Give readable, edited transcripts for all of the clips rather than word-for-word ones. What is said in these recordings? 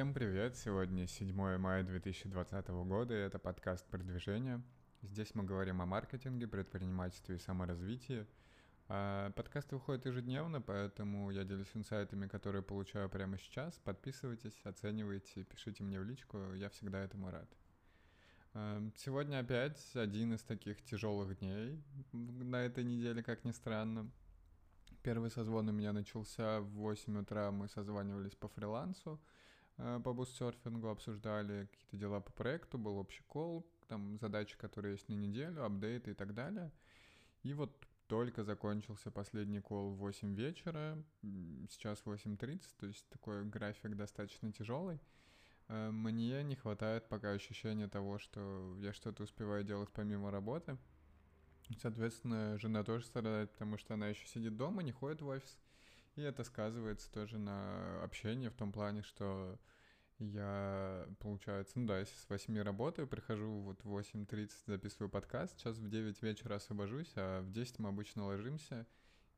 Всем привет! Сегодня 7 мая 2020 года, и это подкаст «Продвижение». Здесь мы говорим о маркетинге, предпринимательстве и саморазвитии. Подкаст выходит ежедневно, поэтому я делюсь инсайтами, которые получаю прямо сейчас. Подписывайтесь, оценивайте, пишите мне в личку, я всегда этому рад. Сегодня опять один из таких тяжелых дней на этой неделе, как ни странно. Первый созвон у меня начался в 8 утра, мы созванивались по фрилансу, по бустсерфингу, обсуждали какие-то дела по проекту, был общий колл, там задачи, которые есть на неделю, апдейты и так далее. И вот только закончился последний колл в 8 вечера, сейчас 8:30, то есть такой график достаточно тяжелый. Мне не хватает пока ощущения того, что я что-то успеваю делать помимо работы. Соответственно, жена тоже страдает, потому что она еще сидит дома, не ходит в офис. И это сказывается тоже на общении в том плане, что я, получается, если с 8 работаю, прихожу вот в 8:30, записываю подкаст, сейчас в 9 вечера освобожусь, а в 10 мы обычно ложимся.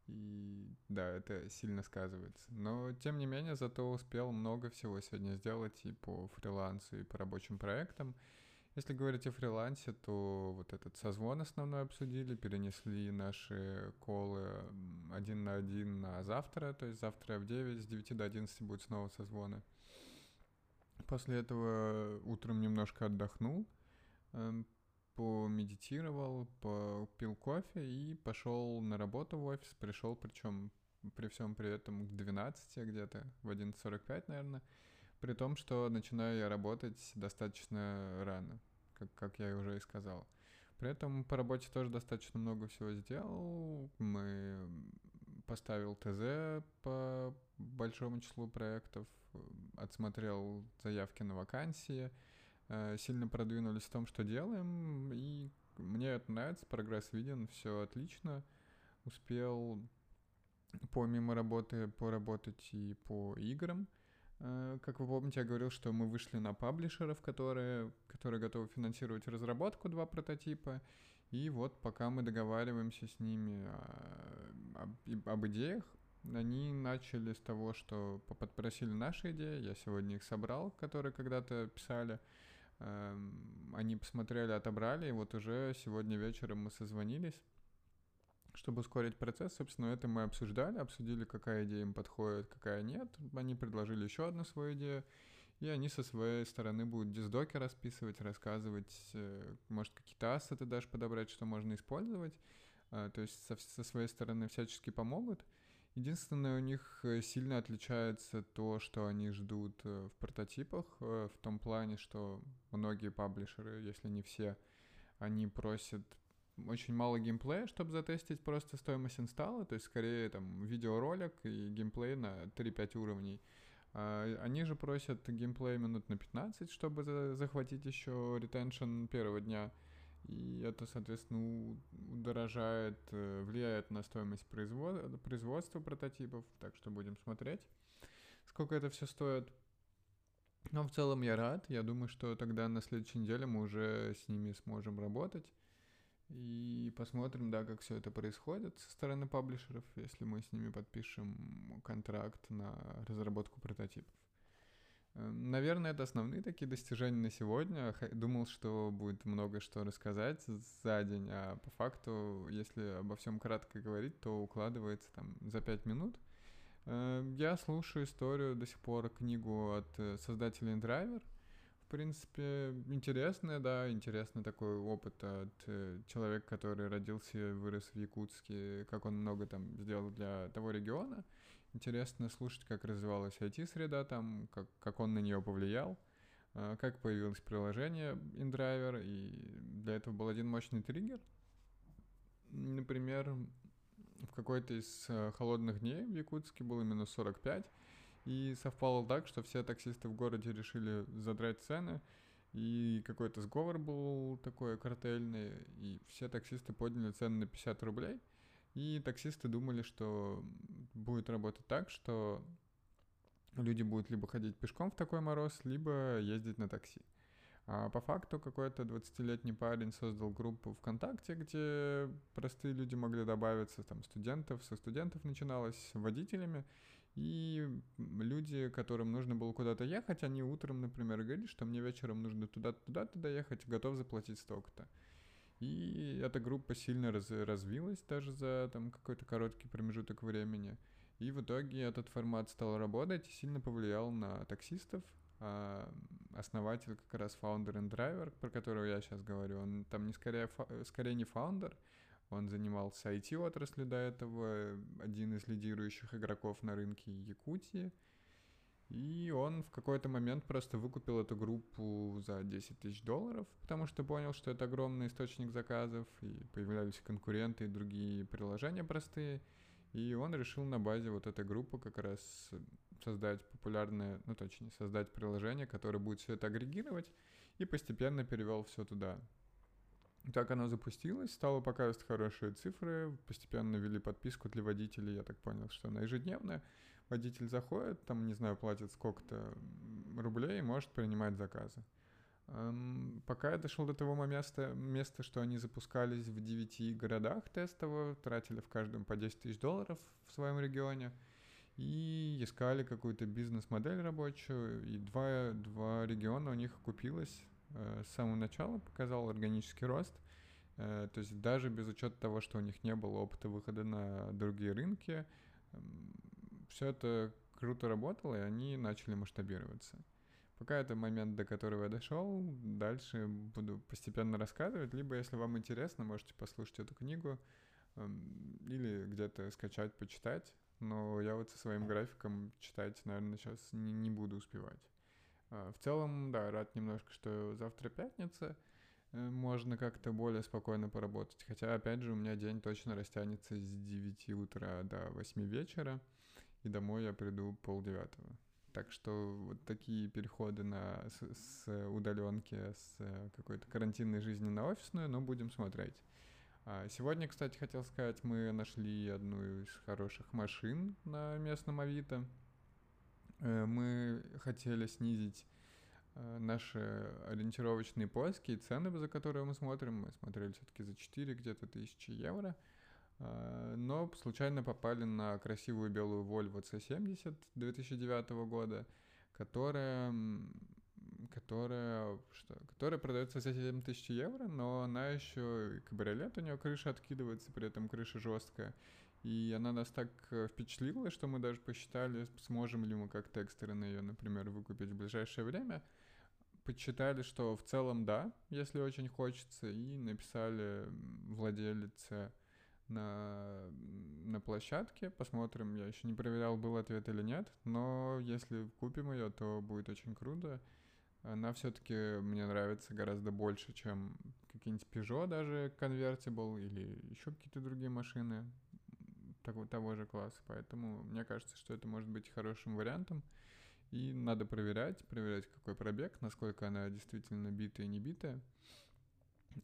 И да, это сильно сказывается. Но, тем не менее, зато успел много всего сегодня сделать и по фрилансу, и по рабочим проектам. Если говорить о фрилансе, то вот этот созвон основной обсудили, перенесли наши коллы 1 на 1 на завтра, то есть завтра в 9, с 9 до 11 будет снова созвоны. После этого утром немножко отдохнул, помедитировал, попил кофе и пошел на работу в офис, пришел, причем при всем при этом к 12 где-то, в 11:45, наверное. При том, что начинаю я работать достаточно рано, как я уже и сказал. При этом по работе тоже достаточно много всего сделал. Поставил ТЗ по большому числу проектов, отсмотрел заявки на вакансии, сильно продвинулись в том, что делаем. И мне это нравится, прогресс виден, все отлично. Успел помимо работы поработать и по играм. Как вы помните, я говорил, что мы вышли на паблишеров, которые готовы финансировать разработку, 2 прототипа. И вот пока мы договариваемся с ними об идеях, они начали с того, что подпросили наши идеи. Я сегодня их собрал, которые когда-то писали. Они посмотрели, отобрали, и вот уже сегодня вечером мы созвонились, чтобы ускорить процесс. Собственно, это мы обсудили, какая идея им подходит, какая нет. Они предложили еще одну свою идею, и они со своей стороны будут дисдоки расписывать, рассказывать, может, какие-то ассеты даже подобрать, что можно использовать. То есть со своей стороны всячески помогут. Единственное, у них сильно отличается то, что они ждут в прототипах, в том плане, что многие паблишеры, если не все, они просят очень мало геймплея, чтобы затестить просто стоимость инсталла, то есть скорее там видеоролик и геймплей на 3-5 уровней. Они же просят геймплей минут на 15, чтобы захватить еще ретеншн первого дня. И это, соответственно, влияет на стоимость производства прототипов, так что будем смотреть, сколько это все стоит. Но в целом я рад, я думаю, что тогда на следующей неделе мы уже с ними сможем работать. И посмотрим, да, как все это происходит со стороны паблишеров, если мы с ними подпишем контракт на разработку прототипов. Наверное, это основные такие достижения на сегодня. Думал, что будет много что рассказать за день, а по факту, если обо всем кратко говорить, то укладывается там за 5 минут. Я слушаю историю до сих пор, книгу от создателя inDriver. В принципе, интересный такой опыт от человека, который родился и вырос в Якутске, как он много там сделал для того региона. Интересно слушать, как развивалась IT-среда там, как он на нее повлиял, как появилось приложение inDriver, и для этого был один мощный триггер. Например, в какой-то из холодных дней в Якутске было минус 45, и совпало так, что все таксисты в городе решили задрать цены, и какой-то сговор был такой картельный, и все таксисты подняли цены на 50 рублей, и таксисты думали, что будет работать так, что люди будут либо ходить пешком в такой мороз, либо ездить на такси. А по факту какой-то 20-летний парень создал группу ВКонтакте, где простые люди могли добавиться, там студентов, со студентов начиналось, водителями, И люди, которым нужно было куда-то ехать, они утром, например, говорили, что мне вечером нужно туда-туда ехать, готов заплатить столько-то. И эта группа сильно развилась даже за там какой-то короткий промежуток времени. И в итоге этот формат стал работать и сильно повлиял на таксистов. Основатель как раз фаундер inDriver, про которого я сейчас говорю, он там скорее не фаундер, он занимался IT-отраслью до этого, один из лидирующих игроков на рынке Якутии. И он в какой-то момент просто выкупил эту группу за $10 000, потому что понял, что это огромный источник заказов, и появлялись конкуренты и другие приложения простые. И он решил на базе вот этой группы как раз создать популярное, ну точнее, создать приложение, которое будет все это агрегировать, и постепенно перевел все туда. Так оно запустилось, стало показывать хорошие цифры, постепенно ввели подписку для водителей, я так понял, что она ежедневная. Водитель заходит, там, не знаю, платит сколько-то рублей и может принимать заказы. Пока я дошел до того места, что они запускались в 9 городах тестово, тратили в каждом по $10 000 в своем регионе и искали какую-то бизнес-модель рабочую, и два региона у них окупилось. С самого начала показал органический рост, то есть даже без учета того, что у них не было опыта выхода на другие рынки, все это круто работало, и они начали масштабироваться. Пока это момент, до которого я дошел, дальше буду постепенно рассказывать, либо, если вам интересно, можете послушать эту книгу или где-то скачать, почитать, но я вот со своим графиком читать, наверное, сейчас не буду успевать. В целом, да, рад немножко, что завтра пятница, можно как-то более спокойно поработать. Хотя, опять же, у меня день точно растянется с 9 утра до 8 вечера, и домой я приду 8:30. Так что вот такие переходы с удаленки, с какой-то карантинной жизни на офисную, но будем смотреть. Сегодня, кстати, хотел сказать, мы нашли одну из хороших машин на местном Авито. Мы хотели снизить наши ориентировочные поиски и цены, за которые мы смотрим. Мы смотрели все-таки за 4 где-то тысячи евро, но случайно попали на красивую белую Volvo C70 2009 года, которая продается за 7 000 евро, но она еще и кабриолет, у нее крыша откидывается, при этом крыша жесткая. И она нас так впечатлила, что мы даже посчитали, сможем ли мы как-то экстренно ее, например, выкупить в ближайшее время. Подсчитали, что в целом да, если очень хочется, и написали владельце на площадке. Посмотрим, я еще не проверял, был ответ или нет, но если купим ее, то будет очень круто. Она все-таки мне нравится гораздо больше, чем какие-нибудь Peugeot, даже Convertible или еще какие-то другие машины того же класса, поэтому мне кажется, что это может быть хорошим вариантом, и надо проверять, какой пробег, насколько она действительно битая и не битая,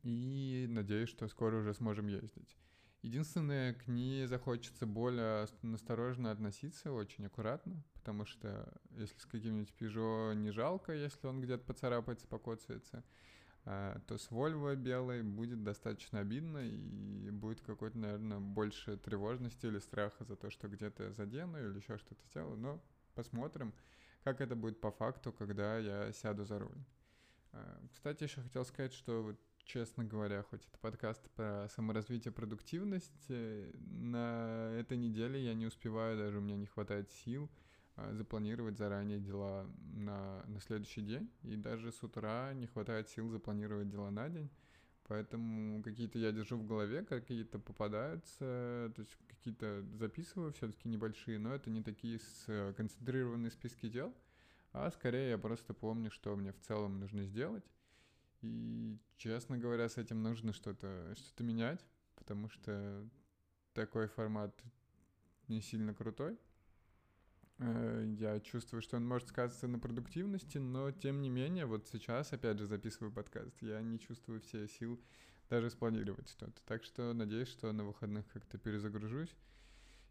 и надеюсь, что скоро уже сможем ездить. Единственное, к ней захочется более осторожно относиться, очень аккуратно, потому что если с каким-нибудь Peugeot не жалко, если он где-то поцарапается, покоцается, то с Volvo белой будет достаточно обидно, и будет какой-то, наверное, больше тревожности или страха за то, что где-то я задену или еще что-то сделаю, но посмотрим, как это будет по факту, когда я сяду за руль. Кстати, еще хотел сказать, что, честно говоря, хоть это подкаст про саморазвитие, продуктивность, на этой неделе я не успеваю, даже у меня не хватает сил запланировать заранее дела на следующий день, и даже с утра не хватает сил запланировать дела на день, поэтому какие-то я держу в голове, какие-то попадаются, то есть какие-то записываю все-таки небольшие, но это не такие концентрированные списки дел, а скорее я просто помню, что мне в целом нужно сделать, и, честно говоря, с этим нужно что-то менять, потому что такой формат не сильно крутой. Я чувствую, что он может сказаться на продуктивности, но тем не менее, вот сейчас, опять же, записываю подкаст, я не чувствую все сил даже спланировать что-то. Так что надеюсь, что на выходных как-то перезагружусь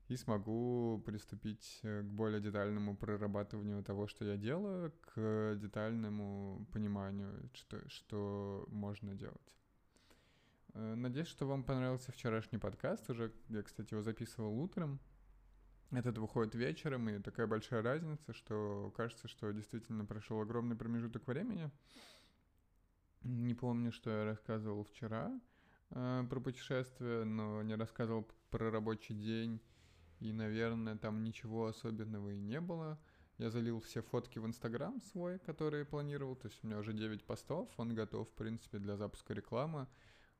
и смогу приступить к более детальному прорабатыванию того, что я делаю, к детальному пониманию, что можно делать. Надеюсь, что вам понравился вчерашний подкаст. Уже я, кстати, его записывал утром. Этот выходит вечером, и такая большая разница, что кажется, что действительно прошел огромный промежуток времени. Не помню, что я рассказывал вчера про путешествие, но не рассказывал про рабочий день, и, наверное, там ничего особенного и не было. Я залил все фотки в Instagram свой, которые планировал, то есть у меня уже 9 постов, он готов, в принципе, для запуска рекламы.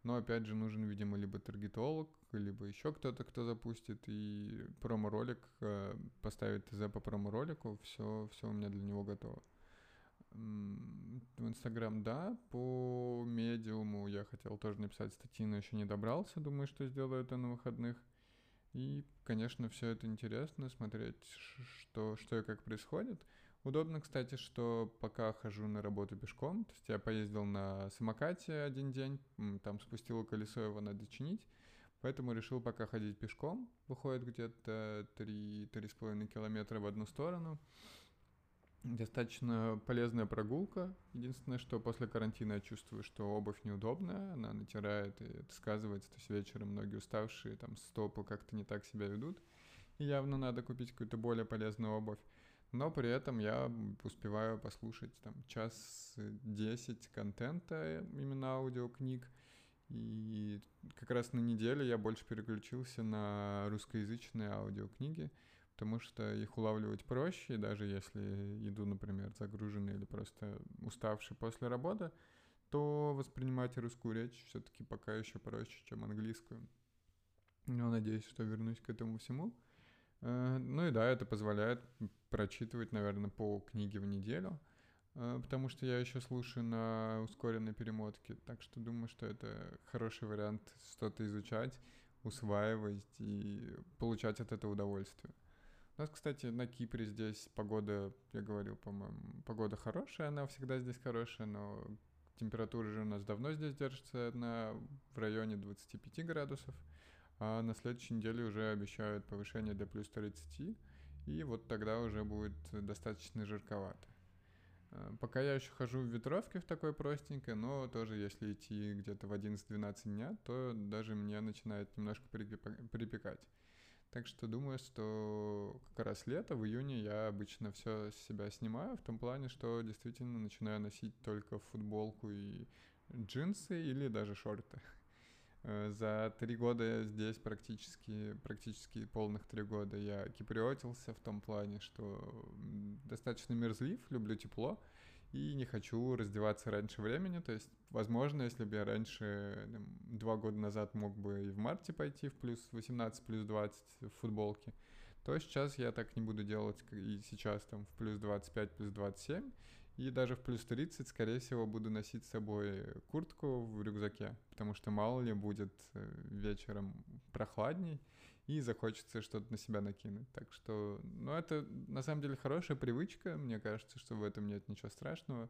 Но, опять же, нужен, видимо, либо таргетолог, либо еще кто-то, кто запустит, и промо-ролик, поставить ТЗ по промо-ролику, все у меня для него готово. В Инстаграм, да, по Медиуму я хотел тоже написать статьи, но еще не добрался, думаю, что сделаю это на выходных. И, конечно, все это интересно, смотреть, что и как происходит. Удобно, кстати, что пока хожу на работу пешком, то есть я поездил на самокате один день, там спустило колесо, его надо чинить, поэтому решил пока ходить пешком, выходит где-то 3,5 километра в одну сторону, достаточно полезная прогулка, единственное, что после карантина я чувствую, что обувь неудобная, она натирает, и это сказывается, то есть вечером ноги уставшие, там стопы как-то не так себя ведут, и явно надо купить какую-то более полезную обувь. Но при этом я успеваю послушать там 1:10 контента, именно аудиокниг. И как раз на неделе я больше переключился на русскоязычные аудиокниги, потому что их улавливать проще, и даже если иду, например, загруженный или просто уставший после работы, то воспринимать русскую речь все-таки пока еще проще, чем английскую. Но надеюсь, что вернусь к этому всему. Ну и да, это позволяет прочитывать, наверное, по книге в неделю, потому что я еще слушаю на ускоренной перемотке, так что думаю, что это хороший вариант что-то изучать, усваивать и получать от этого удовольствие. У нас, кстати, на Кипре здесь погода, я говорил, по-моему, погода хорошая, она всегда здесь хорошая, но температура же у нас давно здесь держится в районе 25 градусов. А на следующей неделе уже обещают повышение до плюс 30, и вот тогда уже будет достаточно жарковато. Пока я еще хожу в ветровке в такой простенькой, но тоже если идти где-то в 11-12 дня, то даже мне начинает немножко припекать. Так что думаю, что как раз лето, в июне я обычно все с себя снимаю, в том плане, что действительно начинаю носить только футболку и джинсы или даже шорты. За 3 года здесь практически полных 3 года я киприотился в том плане, что достаточно мерзлив, люблю тепло и не хочу раздеваться раньше времени. То есть, возможно, если бы я раньше, 2 года назад мог бы и в марте пойти в плюс 18, плюс 20 в футболке, то сейчас я так не буду делать, и сейчас там в плюс 25, плюс 27. И даже в плюс 30, скорее всего, буду носить с собой куртку в рюкзаке, потому что мало ли будет вечером прохладней и захочется что-то на себя накинуть. Так что, это на самом деле хорошая привычка, мне кажется, что в этом нет ничего страшного.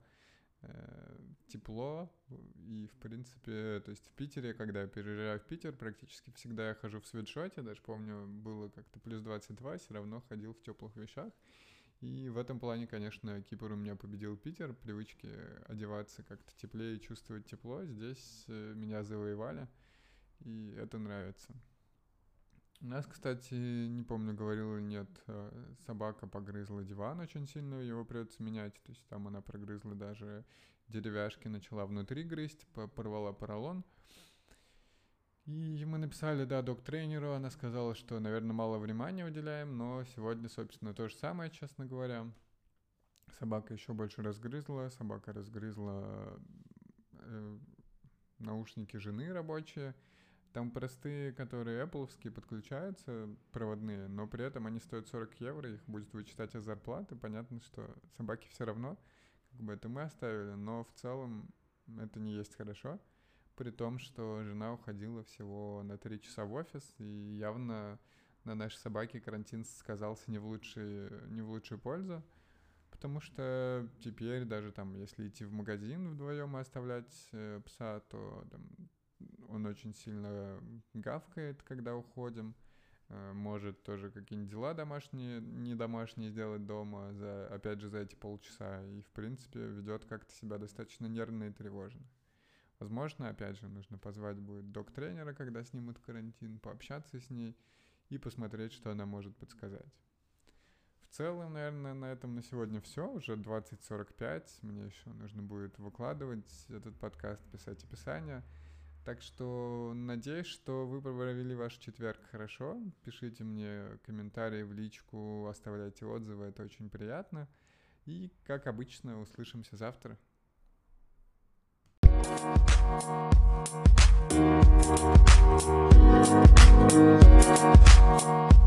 Тепло и, в принципе, то есть в Питере, когда я переезжаю в Питер, практически всегда я хожу в свитшоте, даже помню, было как-то плюс 22, все равно ходил в теплых вещах. И в этом плане, конечно, Кипр у меня победил Питер. Привычки одеваться как-то теплее, чувствовать тепло. Здесь меня завоевали, и это нравится. У нас, кстати, не помню, говорил или нет, собака погрызла диван очень сильно, его придется менять. То есть там она прогрызла даже деревяшки, начала внутри грызть, порвала поролон. И мы написали, да, док-тренеру, она сказала, что, наверное, мало внимания уделяем, но сегодня, собственно, то же самое, честно говоря. Собака еще больше разгрызла, наушники жены рабочие. Там простые, которые Apple-овские, подключаются, проводные, но при этом они стоят 40 евро, их будет вычитать из зарплаты. Понятно, что собаки все равно, как бы это мы оставили, но в целом это не есть хорошо. При том, что жена уходила всего на 3 часа в офис, и явно на нашей собаке карантин сказался не в лучшую пользу, потому что теперь даже там, если идти в магазин вдвоем и оставлять пса, то он очень сильно гавкает, когда уходим, может тоже какие-нибудь дела домашние, не домашние сделать дома, опять же за эти полчаса, и в принципе ведет как-то себя достаточно нервно и тревожно. Возможно, опять же, нужно позвать будет док-тренера, когда снимут карантин, пообщаться с ней и посмотреть, что она может подсказать. В целом, наверное, на этом на сегодня все. Уже 20:45. Мне еще нужно будет выкладывать этот подкаст, писать описание. Так что надеюсь, что вы провели ваш четверг хорошо. Пишите мне комментарии в личку, оставляйте отзывы, это очень приятно. И, как обычно, услышимся завтра. We'll be right back.